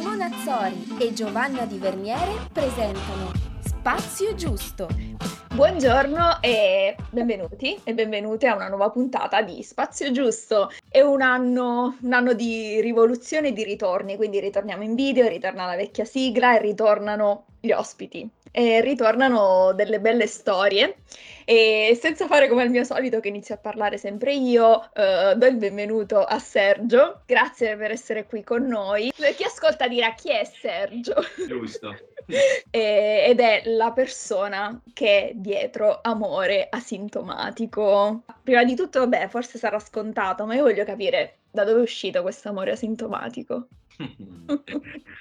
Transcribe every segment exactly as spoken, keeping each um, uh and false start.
Simone Azzori e Giovanna Di Verniere presentano Spazio Giusto. Buongiorno e benvenuti e benvenute a una nuova puntata di Spazio Giusto. È un anno, un anno di rivoluzione e di ritorni, quindi ritorniamo in video, ritorna la vecchia sigla e ritornano gli ospiti. E ritornano delle belle storie e senza fare come al mio solito che inizio a parlare sempre io, eh, do il benvenuto a Sergio. Grazie per essere qui con noi. Chi ascolta dirà chi è Sergio. Giusto. e, ed è la persona che è dietro Amore Asintomatico. Prima di tutto, vabbè, forse sarà scontato, ma io voglio capire da dove è uscito questo Amore Asintomatico.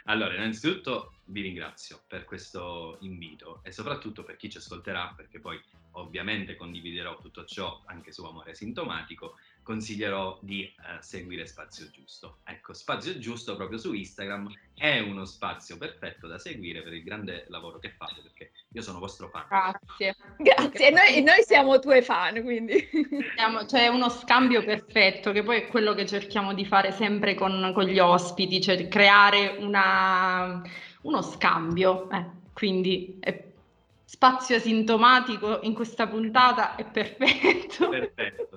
Allora, innanzitutto vi ringrazio per questo invito e soprattutto per chi ci ascolterà, perché poi ovviamente condividerò tutto ciò anche su Amore Asintomatico. Consiglierò di eh, seguire Spazio Giusto. Ecco, Spazio Giusto proprio su Instagram è uno spazio perfetto da seguire per il grande lavoro che fate, perché io sono vostro fan. Grazie, grazie. E noi, noi siamo tue fan, quindi. Siamo, cioè, uno scambio perfetto, che poi è quello che cerchiamo di fare sempre con, con gli ospiti, cioè creare una, uno scambio. Eh, quindi è Spazio Asintomatico in questa puntata è perfetto. Perfetto.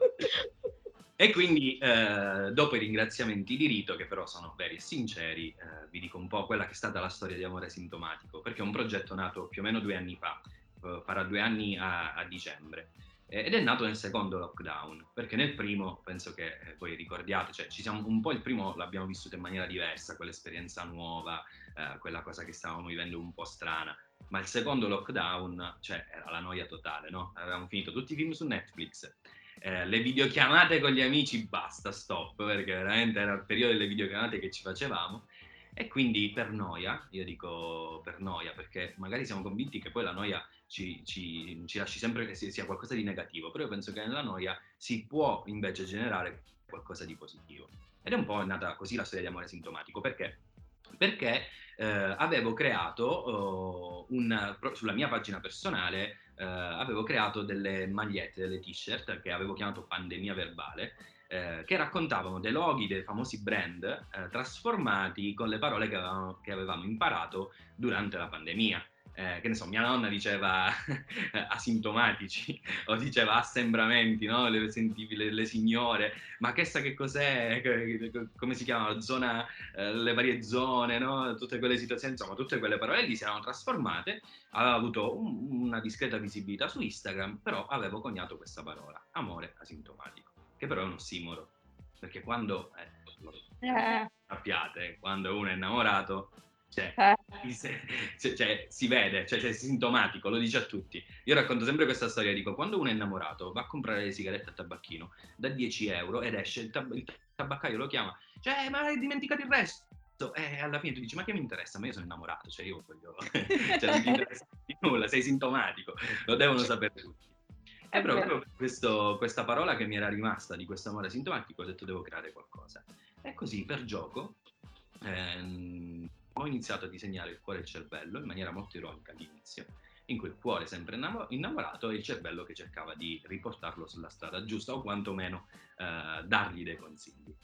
E quindi eh, dopo i ringraziamenti di rito, che però sono veri e sinceri, eh, vi dico un po' quella che è stata la storia di Amore Asintomatico, perché è un progetto nato più o meno due anni fa, eh, farà due anni a, a dicembre, eh, ed è nato nel secondo lockdown, perché nel primo, penso che eh, voi ricordiate, cioè ci siamo un po', il primo l'abbiamo vissuto in maniera diversa, quell'esperienza nuova, eh, quella cosa che stavamo vivendo un po' strana, ma il secondo lockdown, cioè era la noia totale, no? Avevamo finito tutti i film su Netflix. Eh, le videochiamate con gli amici, basta, stop, perché veramente era il periodo delle videochiamate che ci facevamo, e quindi per noia, io dico per noia, perché magari siamo convinti che poi la noia ci, ci, ci lasci sempre che sia qualcosa di negativo, però io penso che nella noia si può invece generare qualcosa di positivo. Ed è un po' nata così la storia di Amore Asintomatico, perché? Perché eh, avevo creato eh, un, sulla mia pagina personale Uh, avevo creato delle magliette, delle t-shirt che avevo chiamato Pandemia Verbale, uh, che raccontavano dei loghi dei famosi brand uh, trasformati con le parole che avevamo, che avevamo imparato durante la pandemia. Uh, che ne so, mia nonna diceva asintomatici o diceva assembramenti, no? Le sentivi le, le signore, ma chissà che cos'è, che, che, come si chiama, zona, uh, le varie zone, no? Tutte quelle situazioni, insomma, tutte quelle parole lì si erano trasformate. Aveva avuto un, una discreta visibilità su Instagram, però avevo coniato questa parola, Amore Asintomatico, che però è un ossimoro, perché quando eh, lo, eh. sappiate, quando uno è innamorato, cioè, eh. cioè si vede, cioè, cioè è sintomatico, lo dice a tutti. Io racconto sempre questa storia, dico, quando uno è innamorato va a comprare le sigarette al tabacchino da dieci euro ed esce, il, tab- il tabaccaio lo chiama, cioè ma hai dimenticato il resto? E alla fine tu dici, ma che mi interessa? Ma io sono innamorato, cioè io voglio, cioè non ti interessa di nulla, sei sintomatico, lo devono sapere tutti. E proprio questo, questa parola che mi era rimasta di questo Amore Asintomatico, ho detto devo creare qualcosa. E così per gioco ehm, ho iniziato a disegnare il cuore e il cervello in maniera molto ironica all'inizio, in cui il cuore sempre innamorato e il cervello che cercava di riportarlo sulla strada giusta o quantomeno eh, dargli dei consigli.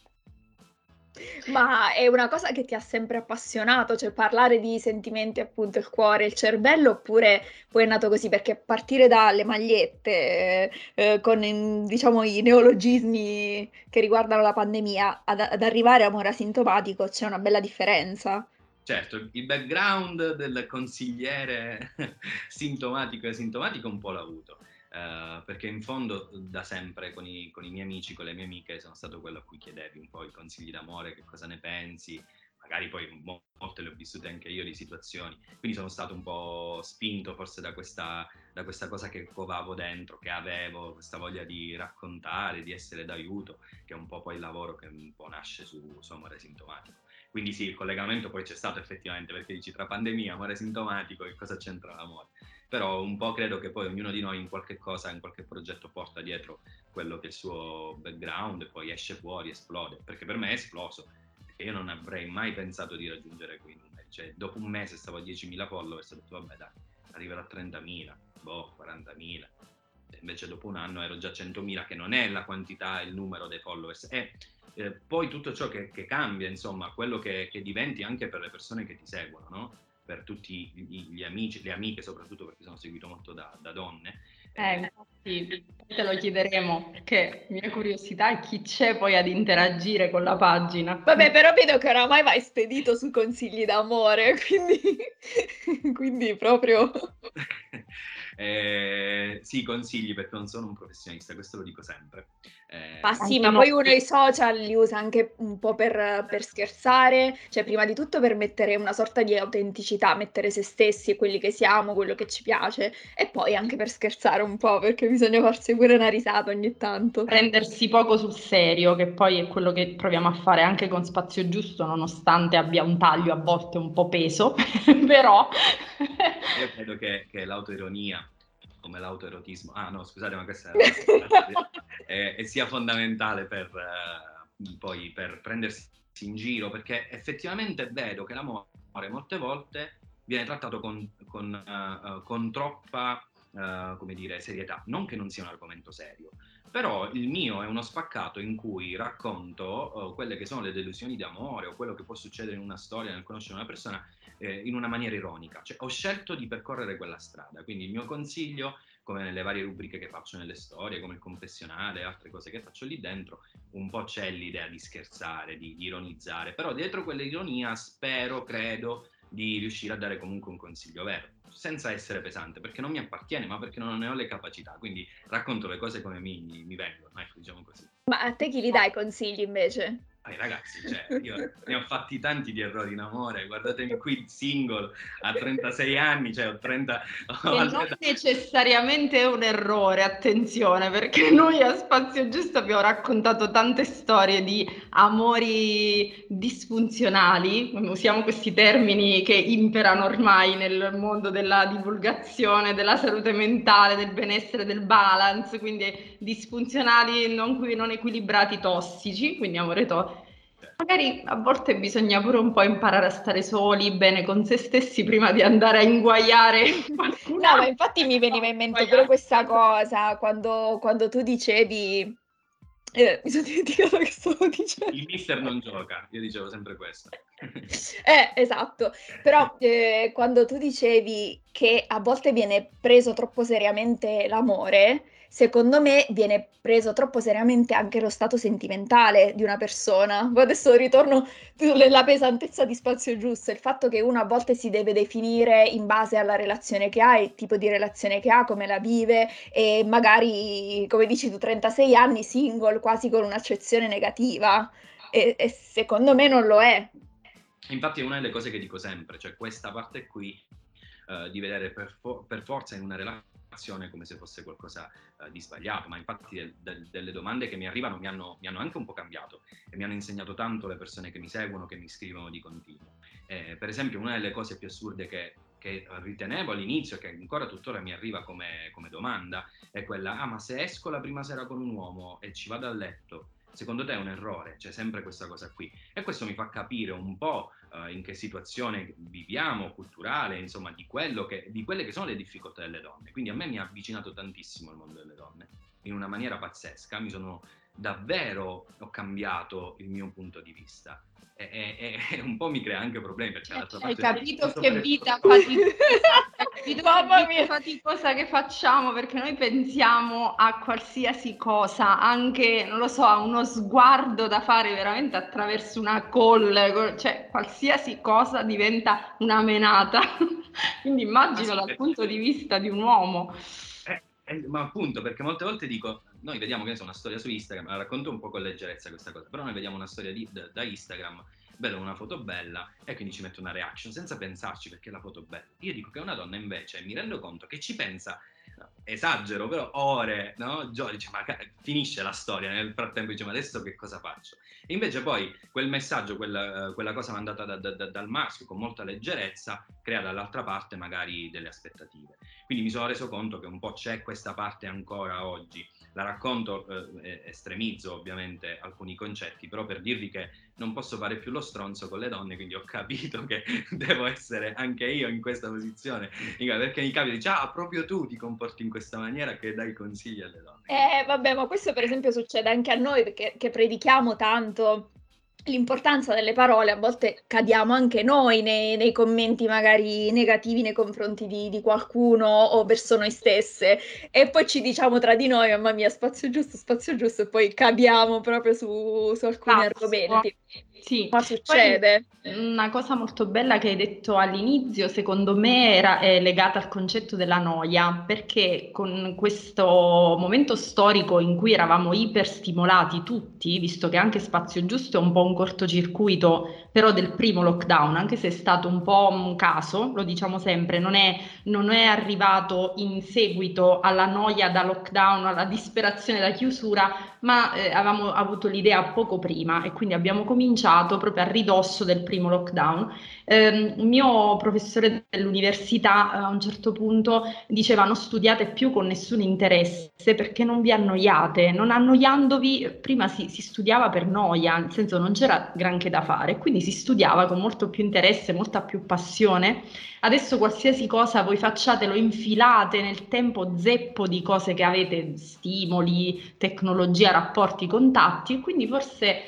Ma è una cosa che ti ha sempre appassionato, cioè parlare di sentimenti, appunto il cuore, il cervello, oppure poi è nato così? Perché partire dalle magliette eh, con in, diciamo i neologismi che riguardano la pandemia ad, ad arrivare a Amore Asintomatico c'è una bella differenza. Certo, il background del consigliere sintomatico e asintomatico un po' l'ho avuto, eh, perché in fondo da sempre con i, con i miei amici, con le mie amiche sono stato quello a cui chiedevi un po' i consigli d'amore, che cosa ne pensi, magari poi molte le ho vissute anche io di situazioni, quindi sono stato un po' spinto forse da questa, da questa cosa che covavo dentro, che avevo questa voglia di raccontare, di essere d'aiuto, che è un po' poi il lavoro che un po' nasce su, su Amore Asintomatico. Quindi sì, il collegamento poi c'è stato effettivamente, perché dici tra pandemia, Amore Asintomatico, che cosa c'entra l'amore? Però un po' credo che poi ognuno di noi in qualche cosa, in qualche progetto porta dietro quello che è il suo background e poi esce fuori, esplode, perché per me è esploso, perché io non avrei mai pensato di raggiungere quei numeri, cioè dopo un mese stavo a diecimila follower e ho detto vabbè dai, arriverò a trentamila, boh, quarantamila, invece dopo un anno ero già centomila, che non è la quantità, il numero dei followers. E eh, poi tutto ciò che, che cambia, insomma, quello che, che diventi anche per le persone che ti seguono, no? Per tutti gli amici, le amiche, soprattutto perché sono seguito molto da, da donne. Eh, infatti, te lo chiederemo, perché mia curiosità è chi c'è poi ad interagire con la pagina. Vabbè, però vedo che oramai vai spedito su consigli d'amore, quindi, quindi proprio... Eh, sì, consigli, perché non sono un professionista, questo lo dico sempre. Eh, ma sì, ma poi uno i social li usa anche un po' per, per scherzare, cioè prima di tutto per mettere una sorta di autenticità, mettere se stessi e quelli che siamo, quello che ci piace, e poi anche per scherzare un po', perché bisogna farsi pure una risata ogni tanto. Prendersi poco sul serio, che poi è quello che proviamo a fare anche con Spazio Giusto, nonostante abbia un taglio a volte un po' peso, però... Io credo che, che l'autoironia, come l'autoerotismo, ah no scusate ma questa è una... e, e sia fondamentale per eh, poi per prendersi in giro, perché effettivamente vedo che l'amore molte volte viene trattato con, con, uh, con troppa uh, come dire serietà, non che non sia un argomento serio, però il mio è uno spaccato in cui racconto uh, quelle che sono le delusioni di amore o quello che può succedere in una storia nel conoscere una persona in una maniera ironica, cioè ho scelto di percorrere quella strada, quindi il mio consiglio, come nelle varie rubriche che faccio nelle storie, come il confessionale e altre cose che faccio lì dentro, un po' c'è l'idea di scherzare, di, di ironizzare, però dietro quell'ironia spero, credo, di riuscire a dare comunque un consiglio vero, senza essere pesante, perché non mi appartiene, ma perché non ne ho le capacità, quindi racconto le cose come mi, mi vengono, ecco, diciamo così. Ma a te chi li dai consigli invece? Eh, ragazzi, cioè, io ne ho fatti tanti di errori in amore, guardatemi qui single a trentasei anni, cioè ho trenta... Ho e non necessariamente è un errore, attenzione, perché noi a Spazio Giusto abbiamo raccontato tante storie di amori disfunzionali, usiamo questi termini che imperano ormai nel mondo della divulgazione, della salute mentale, del benessere, del balance, quindi disfunzionali, non, non equilibrati, tossici, quindi amore tossico. Magari a volte bisogna pure un po' imparare a stare soli, bene con se stessi, prima di andare a inguaiare qualcuno. No, ma infatti mi veniva in mente pure questa cosa, quando, quando tu dicevi... Eh, mi sono dimenticata che stavo dicendo. Il mister non gioca, io dicevo sempre questo. Eh, esatto, però eh, quando tu dicevi che a volte viene preso troppo seriamente l'amore... Secondo me viene preso troppo seriamente anche lo stato sentimentale di una persona. Adesso ritorno sulla pesantezza di Spazio Giusto, il fatto che uno a volte si deve definire in base alla relazione che ha, il tipo di relazione che ha, come la vive, e magari, come dici tu, trentasei anni single, quasi con un'accezione negativa, e, e secondo me non lo è. Infatti è una delle cose che dico sempre, cioè questa parte qui eh, di vedere per, fo- per forza in una relazione come se fosse qualcosa uh, di sbagliato, ma infatti del, del, delle domande che mi arrivano mi hanno, mi hanno anche un po' cambiato e mi hanno insegnato tanto le persone che mi seguono, che mi scrivono di continuo. Eh, per esempio una delle cose più assurde che, che ritenevo all'inizio, che ancora tuttora mi arriva come, come domanda, è quella: ah, ma se esco la prima sera con un uomo e ci vado a letto, secondo te è un errore? C'è sempre questa cosa qui, e questo mi fa capire un po' uh, in che situazione viviamo, culturale, insomma, di quello che, di quelle che sono le difficoltà delle donne. Quindi a me mi ha avvicinato tantissimo il mondo delle donne, in una maniera pazzesca, mi sono davvero, ho cambiato il mio punto di vista, e, e, e un po' mi crea anche problemi, perché cioè, parte hai capito che per... vita faticosa, capito che vita faticosa che facciamo, perché noi pensiamo a qualsiasi cosa, anche, non lo so, a uno sguardo da fare veramente attraverso una call, cioè qualsiasi cosa diventa una menata, quindi immagino dal punto di vista di un uomo. Eh, eh, ma appunto, perché molte volte dico, noi vediamo, che ne so, una storia su Instagram, la racconto un po' con leggerezza questa cosa, però noi vediamo una storia di, da, da Instagram, vedo una foto bella e quindi ci metto una reaction senza pensarci, perché è la foto bella. Io dico che una donna invece, mi rendo conto che ci pensa, esagero, però ore, no? Gio, dice, ma finisce la storia, nel frattempo dice, ma adesso che cosa faccio? E invece poi quel messaggio, quella, quella cosa mandata da, da, da, dal maschio con molta leggerezza, crea dall'altra parte magari delle aspettative. Quindi mi sono reso conto che un po' c'è questa parte ancora oggi. La racconto, eh, estremizzo ovviamente alcuni concetti, però per dirvi che non posso fare più lo stronzo con le donne, quindi ho capito che devo essere anche io in questa posizione, perché mi capita, dice, ah, proprio tu ti comporti in questa maniera che dai consigli alle donne. Eh, vabbè, ma questo per esempio succede anche a noi, perché che predichiamo tanto l'importanza delle parole, a volte cadiamo anche noi nei, nei commenti magari negativi nei confronti di, di qualcuno o verso noi stesse, e poi ci diciamo tra di noi, mamma mia, spazio giusto, spazio giusto, e poi cadiamo proprio su, su alcuni ah, argomenti. Sì, ma succede. Poi, una cosa molto bella che hai detto all'inizio, secondo me, era, è legata al concetto della noia, perché con questo momento storico in cui eravamo iperstimolati tutti, visto che anche Spazio Giusto è un po' un cortocircuito, però del primo lockdown, anche se è stato un po' un caso, lo diciamo sempre, non è, non è arrivato in seguito alla noia da lockdown, alla disperazione da chiusura, ma eh, avevamo avuto l'idea poco prima e quindi abbiamo cominciato proprio a ridosso del primo lockdown. Eh, un mio professore dell'università a un certo punto diceva: non studiate più con nessun interesse perché non vi annoiate, non annoiandovi. Prima si, si studiava per noia, nel senso non c'era granché da fare, quindi si studiava con molto più interesse, molta più passione. Adesso qualsiasi cosa voi facciate lo infilate nel tempo zeppo di cose che avete, stimoli, tecnologia, rapporti, contatti, quindi forse,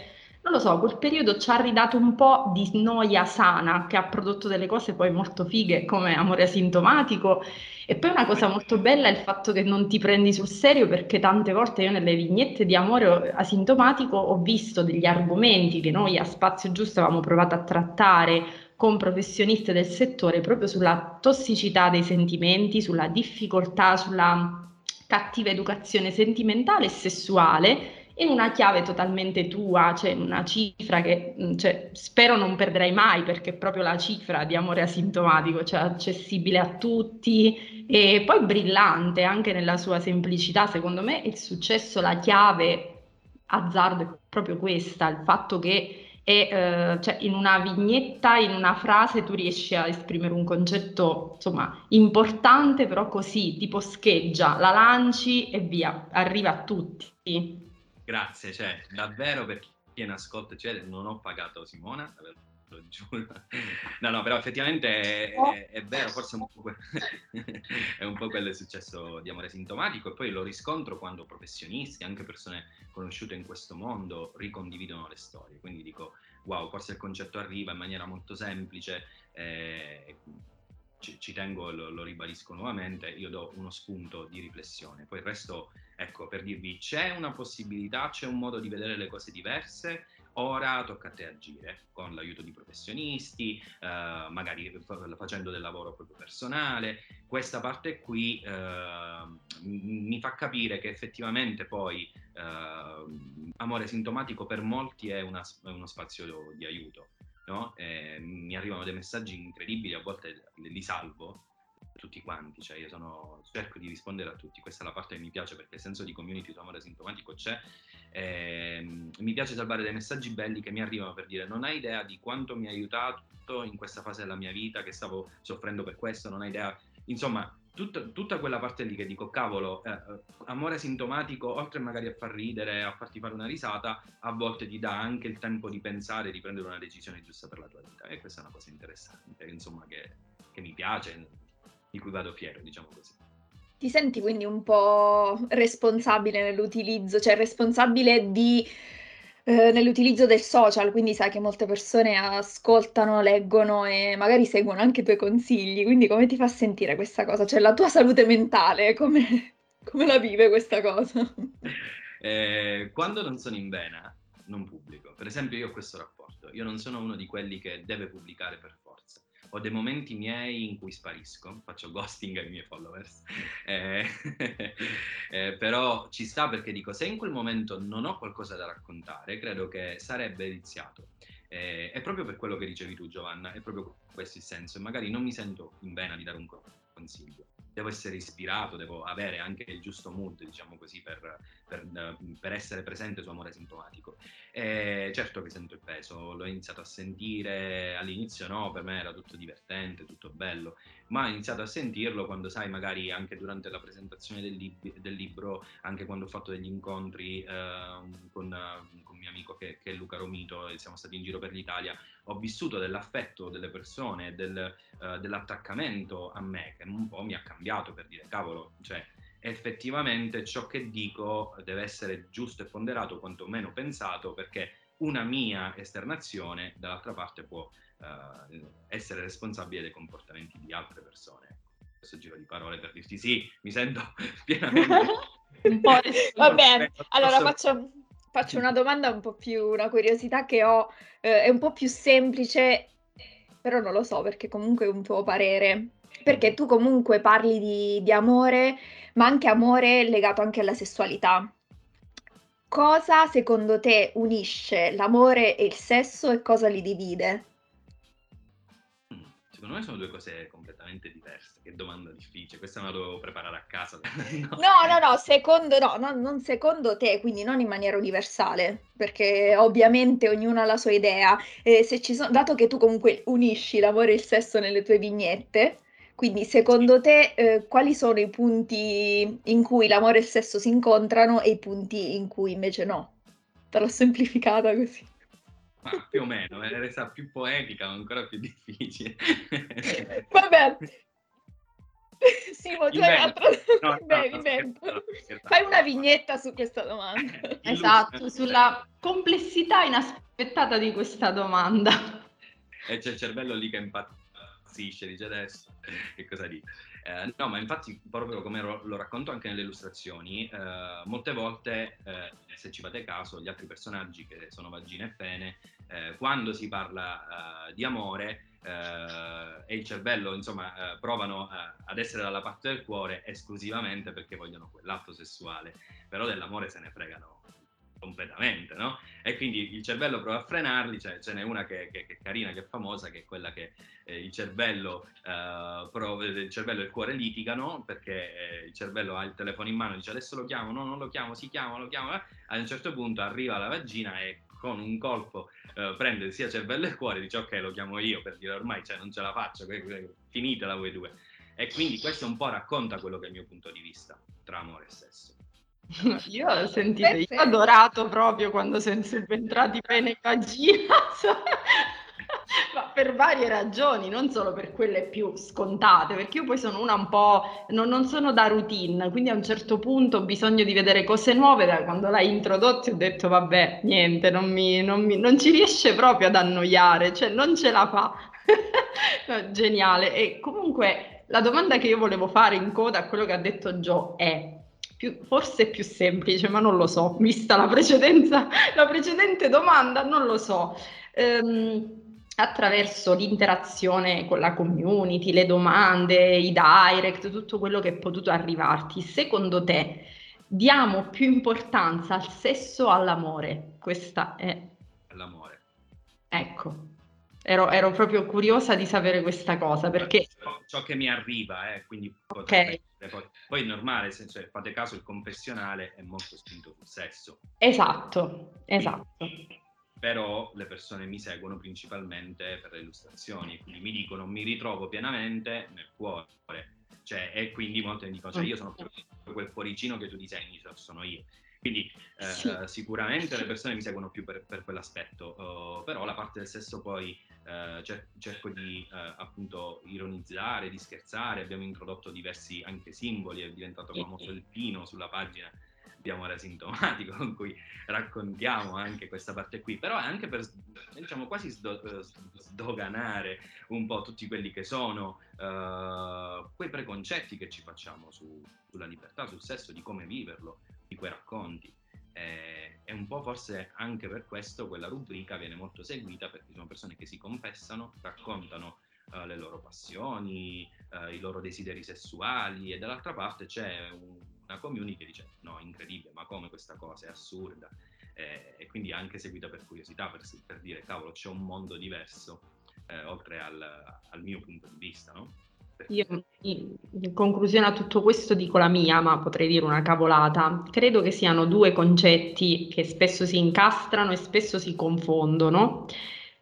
non lo so, quel periodo ci ha ridato un po' di noia sana, che ha prodotto delle cose poi molto fighe come Amore Asintomatico. E poi una cosa molto bella è il fatto che non ti prendi sul serio, perché tante volte io nelle vignette di Amore Asintomatico ho visto degli argomenti che noi a Spazio Giusto avevamo provato a trattare con professionisti del settore, proprio sulla tossicità dei sentimenti, sulla difficoltà, sulla cattiva educazione sentimentale e sessuale, in una chiave totalmente tua, cioè una cifra che cioè, spero non perderai mai, perché è proprio la cifra di Amore Asintomatico, cioè accessibile a tutti e poi brillante anche nella sua semplicità. Secondo me il successo, la chiave azzardo è proprio questa, il fatto che è, eh, cioè, in una vignetta, in una frase tu riesci a esprimere un concetto insomma importante, però così, tipo scheggia, la lanci e via, arriva a tutti. Grazie, cioè, davvero, per chi è in ascolto, cioè, non ho pagato Simona, davvero, lo giuro. No, no, però effettivamente è, è, è vero, forse un po' que- è un po' quello è successo di Amore Asintomatico, e poi lo riscontro quando professionisti, anche persone conosciute in questo mondo, ricondividono le storie, quindi dico, wow, forse il concetto arriva in maniera molto semplice, eh, Ci, ci tengo, lo, lo ribadisco nuovamente, io do uno spunto di riflessione, poi il resto, ecco, per dirvi, c'è una possibilità, c'è un modo di vedere le cose diverse, ora tocca a te agire, con l'aiuto di professionisti, eh, magari facendo del lavoro proprio personale. Questa parte qui eh, mi fa capire che effettivamente poi eh, Amore Asintomatico per molti è, una, è uno spazio di aiuto. No? Eh, mi arrivano dei messaggi incredibili, a volte li salvo tutti quanti, cioè io sono, cerco di rispondere a tutti, questa è la parte che mi piace, perché il senso di community di Amore Asintomatico c'è, eh, mi piace salvare dei messaggi belli che mi arrivano per dire: non hai idea di quanto mi ha aiutato in questa fase della mia vita, che stavo soffrendo per questo, non hai idea, insomma tutta, tutta quella parte lì che dico, cavolo, eh, Amore Asintomatico, oltre magari a far ridere, a farti fare una risata, a volte ti dà anche il tempo di pensare, di prendere una decisione giusta per la tua vita, e questa è una cosa interessante, insomma, che, che mi piace, di cui vado fiero, diciamo così. Ti senti quindi un po' responsabile nell'utilizzo, cioè responsabile di, eh, nell'utilizzo del social, quindi sai che molte persone ascoltano, leggono e magari seguono anche i tuoi consigli, quindi come ti fa sentire questa cosa? Cioè la tua salute mentale, come, come la vive questa cosa? Eh, quando non sono in vena, non pubblico. Per esempio io ho questo rapporto, io non sono uno di quelli che deve pubblicare per forza. Ho dei momenti miei in cui sparisco, faccio ghosting ai miei followers, eh, eh, però ci sta, perché dico, se in quel momento non ho qualcosa da raccontare, credo che sarebbe viziato. Eh, è proprio per quello che dicevi tu, Giovanna, è proprio questo il senso, e magari non mi sento in vena di dare un consiglio. devo essere ispirato, devo avere anche il giusto mood, diciamo così, per, per, per essere presente su Amore Asintomatico. E certo che sento il peso, l'ho iniziato a sentire, all'inizio no, per me era tutto divertente, tutto bello, ma ho iniziato a sentirlo quando, sai, magari anche durante la presentazione del, lib- del libro, anche quando ho fatto degli incontri eh, con, con mio amico che, che è Luca Romito, siamo stati in giro per l'Italia, ho vissuto dell'affetto delle persone, del, eh, dell'attaccamento a me, che un po' mi ha cambiato, per dire, cavolo, cioè effettivamente ciò che dico deve essere giusto e ponderato, quantomeno pensato, perché una mia esternazione dall'altra parte può eh, essere responsabile dei comportamenti di altre persone. Questo giro di parole per dirti sì, mi sento pienamente... un po' Va bene, allora posso... faccio... Faccio una domanda un po' più, una curiosità che ho, eh, è un po' più semplice, però non lo so perché comunque è un tuo parere, perché tu comunque parli di, di amore, ma anche amore legato anche alla sessualità. Cosa secondo te unisce l'amore e il sesso e cosa li divide? Secondo me sono due cose completamente diverse. Che domanda difficile, questa me la dovevo preparare a casa. No, no, no, no, secondo, no, no, non secondo te, quindi non in maniera universale, perché ovviamente ognuno ha la sua idea. Eh, se ci sono, dato che tu comunque unisci l'amore e il sesso nelle tue vignette, quindi secondo te eh, quali sono i punti in cui l'amore e il sesso si incontrano e i punti in cui invece no? Te l'ho semplificata così. Ma più o meno, me l'ha resa più poetica, ma ancora più difficile. Vabbè. Simo, tu hai altro... No, Beh, no, no, no, fai una vignetta su questa domanda. Esatto, sulla complessità inaspettata di questa domanda. E c'è il cervello lì che impazzisce, dice adesso che cosa dice. Eh, no, ma infatti proprio come lo, lo racconto anche nelle illustrazioni, eh, molte volte, eh, se ci fate caso, gli altri personaggi che sono vagina e pene, eh, quando si parla eh, di amore eh, e il cervello, insomma, eh, provano eh, ad essere dalla parte del cuore esclusivamente perché vogliono quell'atto sessuale, però dell'amore se ne fregano completamente, no? E quindi il cervello prova a frenarli, cioè ce n'è una che, che, che è carina, che è famosa, che è quella che eh, il cervello eh, prov- il cervello e il cuore litigano, perché eh, il cervello ha il telefono in mano e dice adesso lo chiamo, no, non lo chiamo, si chiama, lo chiamo, eh. Ad un certo punto arriva la vagina e con un colpo eh, prende sia cervello e cuore e dice ok, lo chiamo io, per dire ormai, cioè, non ce la faccio, finitela voi due. E quindi questo un po' racconta quello che è il mio punto di vista tra amore e sesso. Io ho sentito, io ho adorato proprio quando sono entrati bene in vagina, ma per varie ragioni, non solo per quelle più scontate, perché io poi sono una un po', non, non sono da routine, quindi a un certo punto ho bisogno di vedere cose nuove, da quando l'hai introdotto ho detto vabbè, niente, non, mi, non, mi, non ci riesce proprio ad annoiare, cioè non ce la fa, no, geniale. E comunque la domanda che io volevo fare in coda a quello che ha detto Gio è, Più, forse è più semplice, ma non lo so, vista la precedenza, la precedente domanda, non lo so. Ehm, attraverso l'interazione con la community, le domande, i direct, tutto quello che è potuto arrivarti, secondo te diamo più importanza al sesso o all'amore? Questa è... All'amore. Ecco. Ero, ero proprio curiosa di sapere questa cosa, perché... Ciò che mi arriva, eh, quindi... Okay. Poi, poi è normale, se cioè, fate caso, il confessionale è molto spinto sul sesso. Esatto, esatto. Quindi, però le persone mi seguono principalmente per le illustrazioni, quindi mi dicono, mi ritrovo pienamente nel cuore. Cioè, e quindi molte mi dicono, cioè, io sono quel cuoricino che tu disegni, sono io. Quindi eh, sì. sicuramente le persone mi seguono più per, per quell'aspetto, uh, però la parte del sesso poi uh, cer- cerco di uh, appunto ironizzare, di scherzare, abbiamo introdotto diversi anche simboli, è diventato famoso il pino sulla pagina di Amore Asintomatico con cui raccontiamo anche questa parte qui, però è anche per, diciamo, quasi sdo- sdoganare un po' tutti quelli che sono uh, quei preconcetti che ci facciamo su, sulla libertà, sul sesso, di come viverlo, di quei racconti, eh, e un po' forse anche per questo quella rubrica viene molto seguita, perché ci sono persone che si confessano, raccontano eh, le loro passioni, eh, i loro desideri sessuali, e dall'altra parte c'è un, una community che dice no, incredibile, ma come questa cosa è assurda, eh, e quindi anche seguita per curiosità, per, per dire cavolo, c'è un mondo diverso eh, oltre al, al mio punto di vista, no? Io in conclusione a tutto questo dico la mia, ma potrei dire una cavolata. Credo che siano due concetti che spesso si incastrano e spesso si confondono,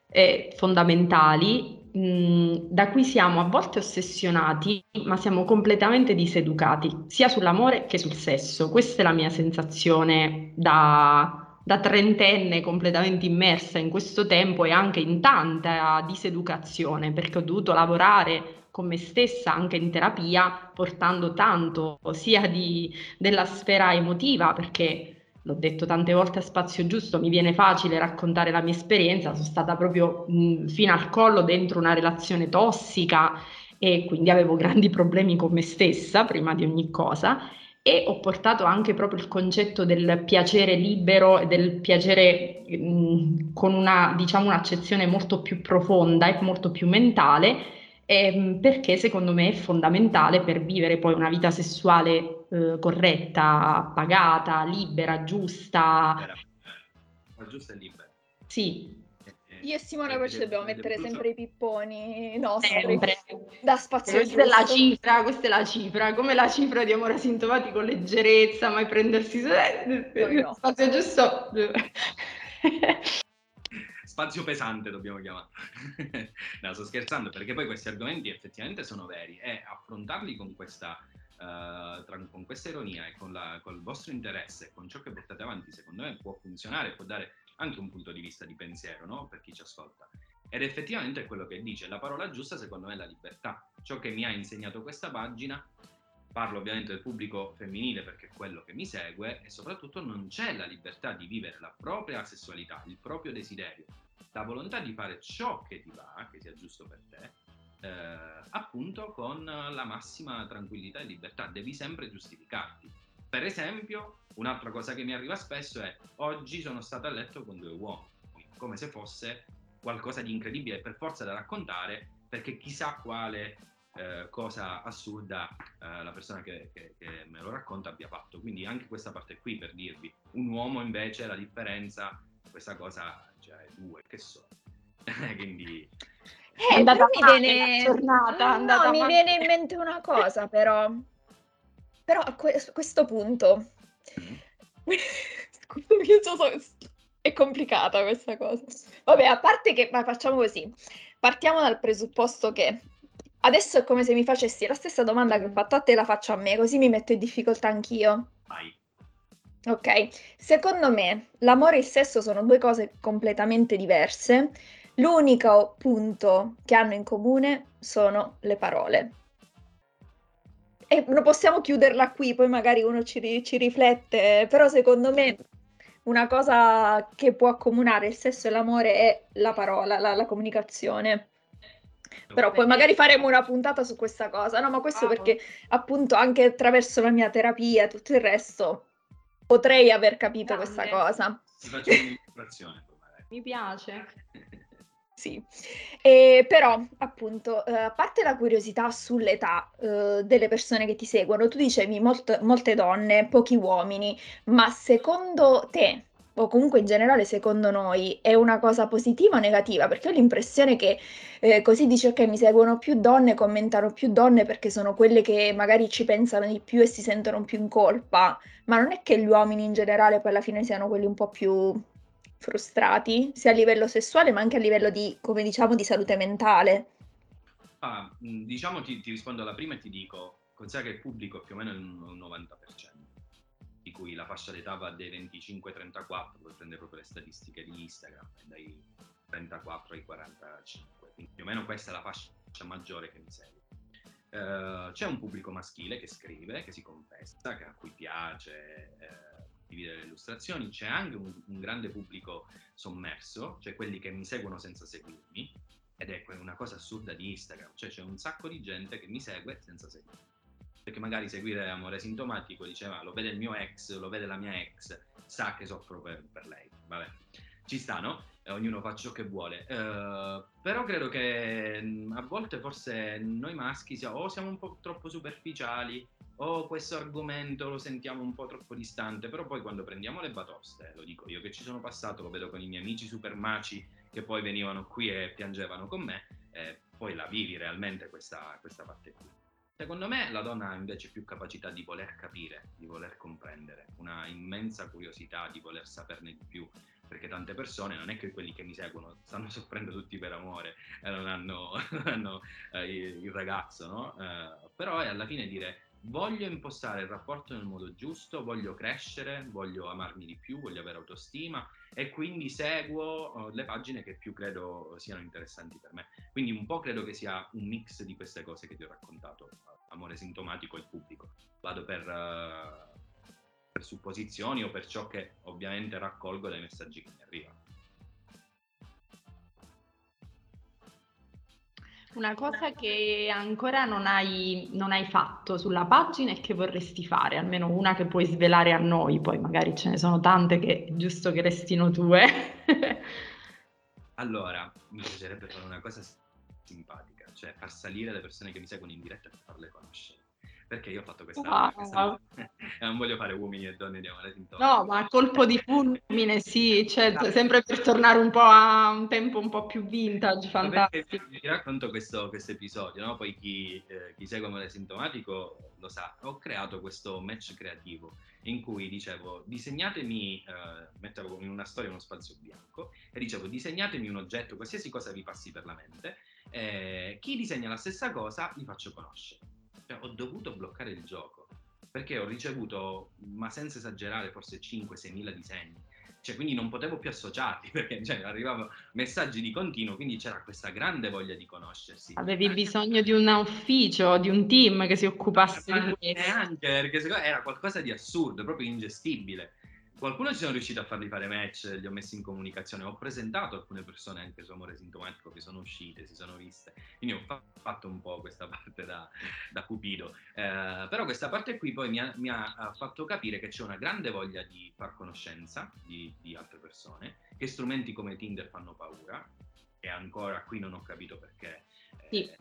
eh, fondamentali, da cui siamo a volte ossessionati, ma siamo completamente diseducati, sia sull'amore che sul sesso. Questa è la mia sensazione da, da trentenne completamente immersa in questo tempo e anche in tanta diseducazione, perché ho dovuto lavorare con me stessa anche in terapia, portando tanto sia di, della sfera emotiva, perché l'ho detto tante volte a Spazio Giusto, mi viene facile raccontare la mia esperienza, sono stata proprio mh, fino al collo dentro una relazione tossica e quindi avevo grandi problemi con me stessa prima di ogni cosa, e ho portato anche proprio il concetto del piacere libero e del piacere mh, con una, diciamo, un'accezione molto più profonda e molto più mentale, e, mh, perché secondo me è fondamentale per vivere poi una vita sessuale Eh, corretta, pagata, libera, giusta. Ma giusta e libera. Sì. Io e Simone poi ci dobbiamo mettere sempre i pipponi nostri. Sempre. Da Spazio Giusto. Questa è la cifra, questa è la cifra, come la cifra di Amore Asintomatico, leggerezza, mai prendersi... No. Spazio Giusto... Spazio pesante dobbiamo chiamarlo. No, sto scherzando, perché poi questi argomenti effettivamente sono veri e affrontarli con questa... Uh, tra, con questa ironia e con, la, con il vostro interesse, con ciò che portate avanti, secondo me può funzionare, può dare anche un punto di vista di pensiero, no? Per chi ci ascolta. Ed effettivamente è quello che dice, la parola giusta secondo me è la libertà. Ciò che mi ha insegnato questa pagina, parlo ovviamente del pubblico femminile perché è quello che mi segue, e soprattutto non c'è la libertà di vivere la propria sessualità, il proprio desiderio, la volontà di fare ciò che ti va, che sia giusto per te, Eh, appunto con la massima tranquillità e libertà. Devi sempre giustificarti. Per esempio, un'altra cosa che mi arriva spesso è: oggi sono stata a letto con due uomini, come se fosse qualcosa di incredibile per forza da raccontare, perché chissà quale eh, cosa assurda eh, la persona che, che, che me lo racconta abbia fatto. Quindi anche questa parte qui, per dirvi, un uomo invece, la differenza, questa cosa, cioè due, che so. Quindi... Eh, è andata mi male, viene... giornata, no, andata mi male. Viene in mente una cosa, però. Però a, que- a questo punto... Scusami, so... è complicata questa cosa. Vabbè, a parte che... Ma facciamo così. Partiamo dal presupposto che... Adesso è come se mi facessi la stessa domanda che ho fatto a te, la faccio a me, così mi metto in difficoltà anch'io. Vai. Ok. Secondo me, l'amore e il sesso sono due cose completamente diverse. L'unico punto che hanno in comune sono le parole. E non possiamo chiuderla qui, poi magari uno ci, ri- ci riflette, però secondo me una cosa che può accomunare il sesso e l'amore è la parola, la, la comunicazione. Però poi magari faremo una puntata su questa cosa, no? Ma questo perché appunto anche attraverso la mia terapia e tutto il resto potrei aver capito Grande. Questa cosa. Ti faccio un'illustrazione. Mi piace. Sì, eh, però appunto, eh, a parte la curiosità sull'età eh, delle persone che ti seguono, tu dicevi molt- molte donne, pochi uomini, ma secondo te, o comunque in generale secondo noi, è una cosa positiva o negativa? Perché ho l'impressione che eh, così dici ok, mi seguono più donne, commentano più donne perché sono quelle che magari ci pensano di più e si sentono più in colpa, ma non è che gli uomini in generale poi alla fine siano quelli un po' più... frustrati, sia a livello sessuale ma anche a livello di, come diciamo, di salute mentale? Ah, diciamo ti, ti rispondo alla prima e ti dico, considera che il pubblico è più o meno un novanta per cento, di cui la fascia d'età va dai venticinque ai trentaquattro, per prendere proprio le statistiche di Instagram, dai trentaquattro ai quarantacinque, quindi più o meno questa è la fascia maggiore che mi segue. Uh, c'è un pubblico maschile che scrive, che si confessa, che a cui piace... Eh, le illustrazioni, c'è anche un, un grande pubblico sommerso, cioè quelli che mi seguono senza seguirmi, ed è una cosa assurda di Instagram, cioè c'è un sacco di gente che mi segue senza seguirmi, perché magari seguire Amore Asintomatico diceva lo vede il mio ex, lo vede la mia ex, sa che soffro per, per lei, vabbè, ci sta, no? Eh, ognuno fa ciò che vuole, eh, però credo che a volte forse noi maschi sia, o siamo un po' troppo superficiali, oh, questo argomento lo sentiamo un po' troppo distante, però poi quando prendiamo le batoste, lo dico io che ci sono passato, lo vedo con i miei amici supermaci che poi venivano qui e piangevano con me, eh, poi la vivi realmente questa, questa parte qui. Secondo me la donna ha invece più capacità di voler capire, di voler comprendere, una immensa curiosità di voler saperne di più, perché tante persone, non è che quelli che mi seguono stanno soffrendo tutti per amore e non hanno, non hanno eh, il ragazzo, no? Eh, però è alla fine dire: voglio impostare il rapporto nel modo giusto, voglio crescere, voglio amarmi di più, voglio avere autostima, e quindi seguo le pagine che più credo siano interessanti per me. Quindi un po' credo che sia un mix di queste cose che ti ho raccontato, amore sintomatico e pubblico. Vado per, uh, per supposizioni o per ciò che ovviamente raccolgo dai messaggi che mi arrivano. Una cosa che ancora non hai, non hai fatto sulla pagina e che vorresti fare, almeno una che puoi svelare a noi, poi magari ce ne sono tante che è giusto che restino tue. Allora, mi piacerebbe fare una cosa simpatica, cioè far salire le persone che mi seguono in diretta per farle conoscere. Perché io ho fatto questa... Wow. questa... non voglio fare uomini e donne di amore sintomatico. No, ma colpo di fulmine, sì, cioè, ah, sempre per tornare un po' a un tempo un po' più vintage, fantastico. Vi racconto questo episodio, no? Poi chi, eh, chi segue amore sintomatico lo sa, ho creato questo match creativo in cui dicevo: disegnatemi, eh, mettevo in una storia uno spazio bianco e dicevo: disegnatemi un oggetto, qualsiasi cosa vi passi per la mente, eh, chi disegna la stessa cosa li faccio conoscere. Cioè, ho dovuto bloccare il gioco perché ho ricevuto, ma senza esagerare, forse cinque sei mila disegni, cioè, quindi non potevo più associarli perché, cioè, arrivavano messaggi di continuo, quindi c'era questa grande voglia di conoscersi. Avevi bisogno di un ufficio, di un team che si occupasse di questo. Neanche, perché secondo me era qualcosa di assurdo, proprio ingestibile. Qualcuno ci sono riuscito a farli fare match, li ho messi in comunicazione, ho presentato alcune persone anche su amore sintomatico che sono uscite, si sono viste, quindi ho fa- fatto un po' questa parte da, da cupido, eh, però questa parte qui poi mi ha, mi ha fatto capire che c'è una grande voglia di far conoscenza di, di altre persone, che strumenti come Tinder fanno paura, e ancora qui non ho capito perché, eh,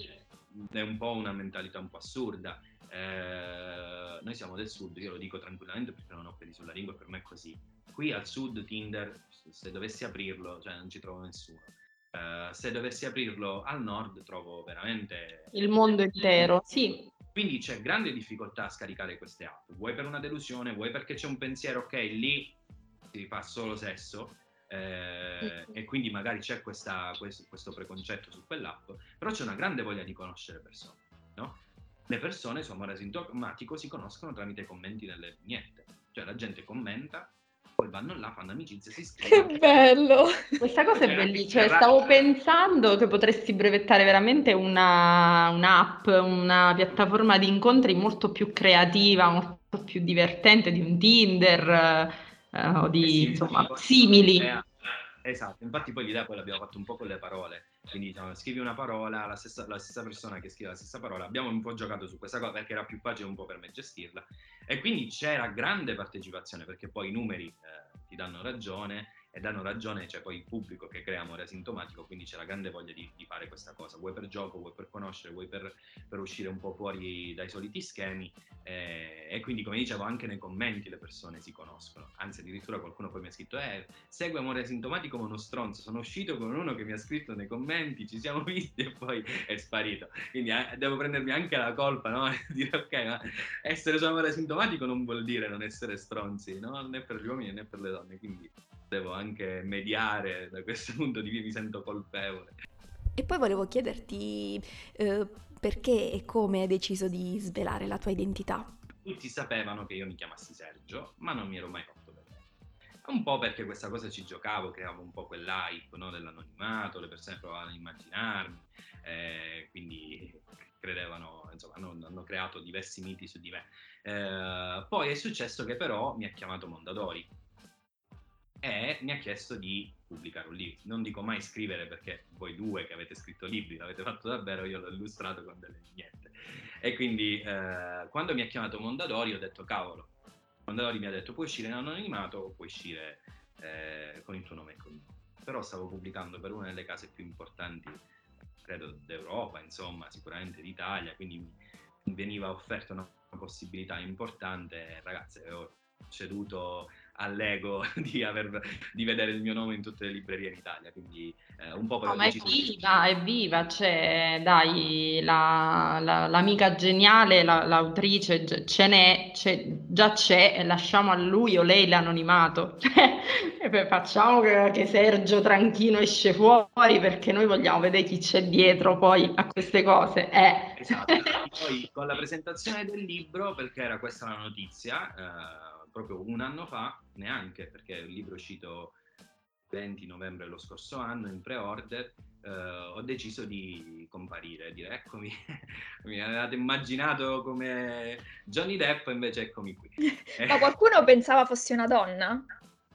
è un po' una mentalità un po' assurda. Eh, noi siamo del sud, io lo dico tranquillamente perché non ho peli sulla lingua, per me è così. Qui al sud Tinder, se dovessi aprirlo, cioè non ci trovo nessuno. Eh, se dovessi aprirlo al nord trovo veramente... Il mondo intero, sì. Quindi c'è grande difficoltà a scaricare queste app, vuoi per una delusione, vuoi perché c'è un pensiero, ok, lì si fa solo sesso, eh, sì. E quindi magari c'è questa, questo, questo preconcetto su quell'app, però c'è una grande voglia di conoscere persone, no? Le persone su amore sintomatico si conoscono tramite i commenti nelle vignette, cioè la gente commenta, poi vanno là, fanno amicizia, si scrivono. Che bello! Questa cosa è bellissima, cioè, stavo pensando che potresti brevettare veramente una, un'app, una piattaforma di incontri molto più creativa, molto più divertente di un Tinder, eh, o di, eh sì, insomma, simili. Idea. Esatto, infatti poi l'idea poi l'abbiamo fatto un po' con le parole. Quindi diciamo, scrivi una parola, la stessa, la stessa persona che scrive la stessa parola, abbiamo un po' giocato su questa cosa perché era più facile un po' per me gestirla, e quindi c'era grande partecipazione perché poi i numeri eh, ti danno ragione e danno ragione, cioè poi il pubblico che crea amore asintomatico, quindi c'era grande voglia di, di fare questa cosa, vuoi per gioco, vuoi per conoscere, vuoi per, per uscire un po' fuori dai soliti schemi, eh, e quindi come dicevo anche nei commenti le persone si conoscono, anzi addirittura qualcuno poi mi ha scritto eh, segue amore asintomatico come uno stronzo, sono uscito con uno che mi ha scritto nei commenti, ci siamo visti e poi è sparito, quindi eh, devo prendermi anche la colpa, no? Dire ok, ma essere su amore asintomatico non vuol dire non essere stronzi, no? Né per gli uomini né per le donne, quindi devo anche mediare da questo punto di vista, mi sento colpevole. E poi volevo chiederti eh, perché e come hai deciso di svelare la tua identità. Tutti sapevano che io mi chiamassi Sergio, ma non mi ero mai fatto vedere. Un po' perché questa cosa ci giocavo, creavo un po' quell'hype, no, dell'anonimato, le persone provavano a immaginarmi, eh, quindi credevano, insomma, hanno, hanno creato diversi miti su di me. Eh, poi è successo che però mi ha chiamato Mondadori e mi ha chiesto di pubblicare un libro. Non dico mai scrivere perché voi due che avete scritto libri l'avete fatto davvero, io l'ho illustrato con delle vignette. E quindi eh, quando mi ha chiamato Mondadori ho detto cavolo, Mondadori mi ha detto puoi uscire in anonimato o puoi uscire eh, con il tuo nome e cognome. Però stavo pubblicando per una delle case più importanti, credo, d'Europa, insomma, sicuramente d'Italia, quindi mi veniva offerta una possibilità importante, ragazze, ho ceduto all'ego di, aver, di vedere il mio nome in tutte le librerie in Italia, quindi eh, un po' per... No, ma è viva, è viva, c'è, dai, la, la, l'amica geniale, la, l'autrice, ce n'è, c'è, già c'è, e lasciamo a lui o lei l'anonimato, facciamo che, che Sergio Tranchino esce fuori, perché noi vogliamo vedere chi c'è dietro poi a queste cose. Eh. Esatto, poi con la presentazione del libro, perché era questa la notizia, eh, proprio un anno fa, neanche, perché il libro è uscito venti novembre dello scorso anno in pre-order, eh, ho deciso di comparire, dire eccomi, mi avevate immaginato come Johnny Depp, invece eccomi qui. Ma qualcuno pensava fossi una donna?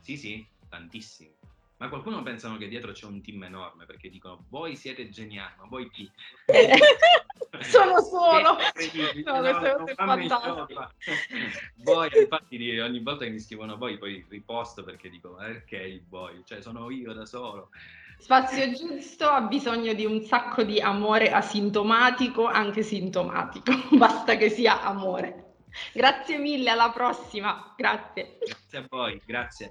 Sì, sì, tantissimi. Ma qualcuno pensano che dietro c'è un team enorme, perché dicono voi siete geniali, ma voi chi? Sono solo! No, no, queste cose fantastiche. Voi, infatti, ogni volta che mi scrivono voi, poi riposto, perché dico, perché il voi? Cioè, sono io da solo. Spazio Giusto ha bisogno di un sacco di amore asintomatico, anche sintomatico. Basta che sia amore. Grazie mille, alla prossima. Grazie. Grazie a voi, grazie.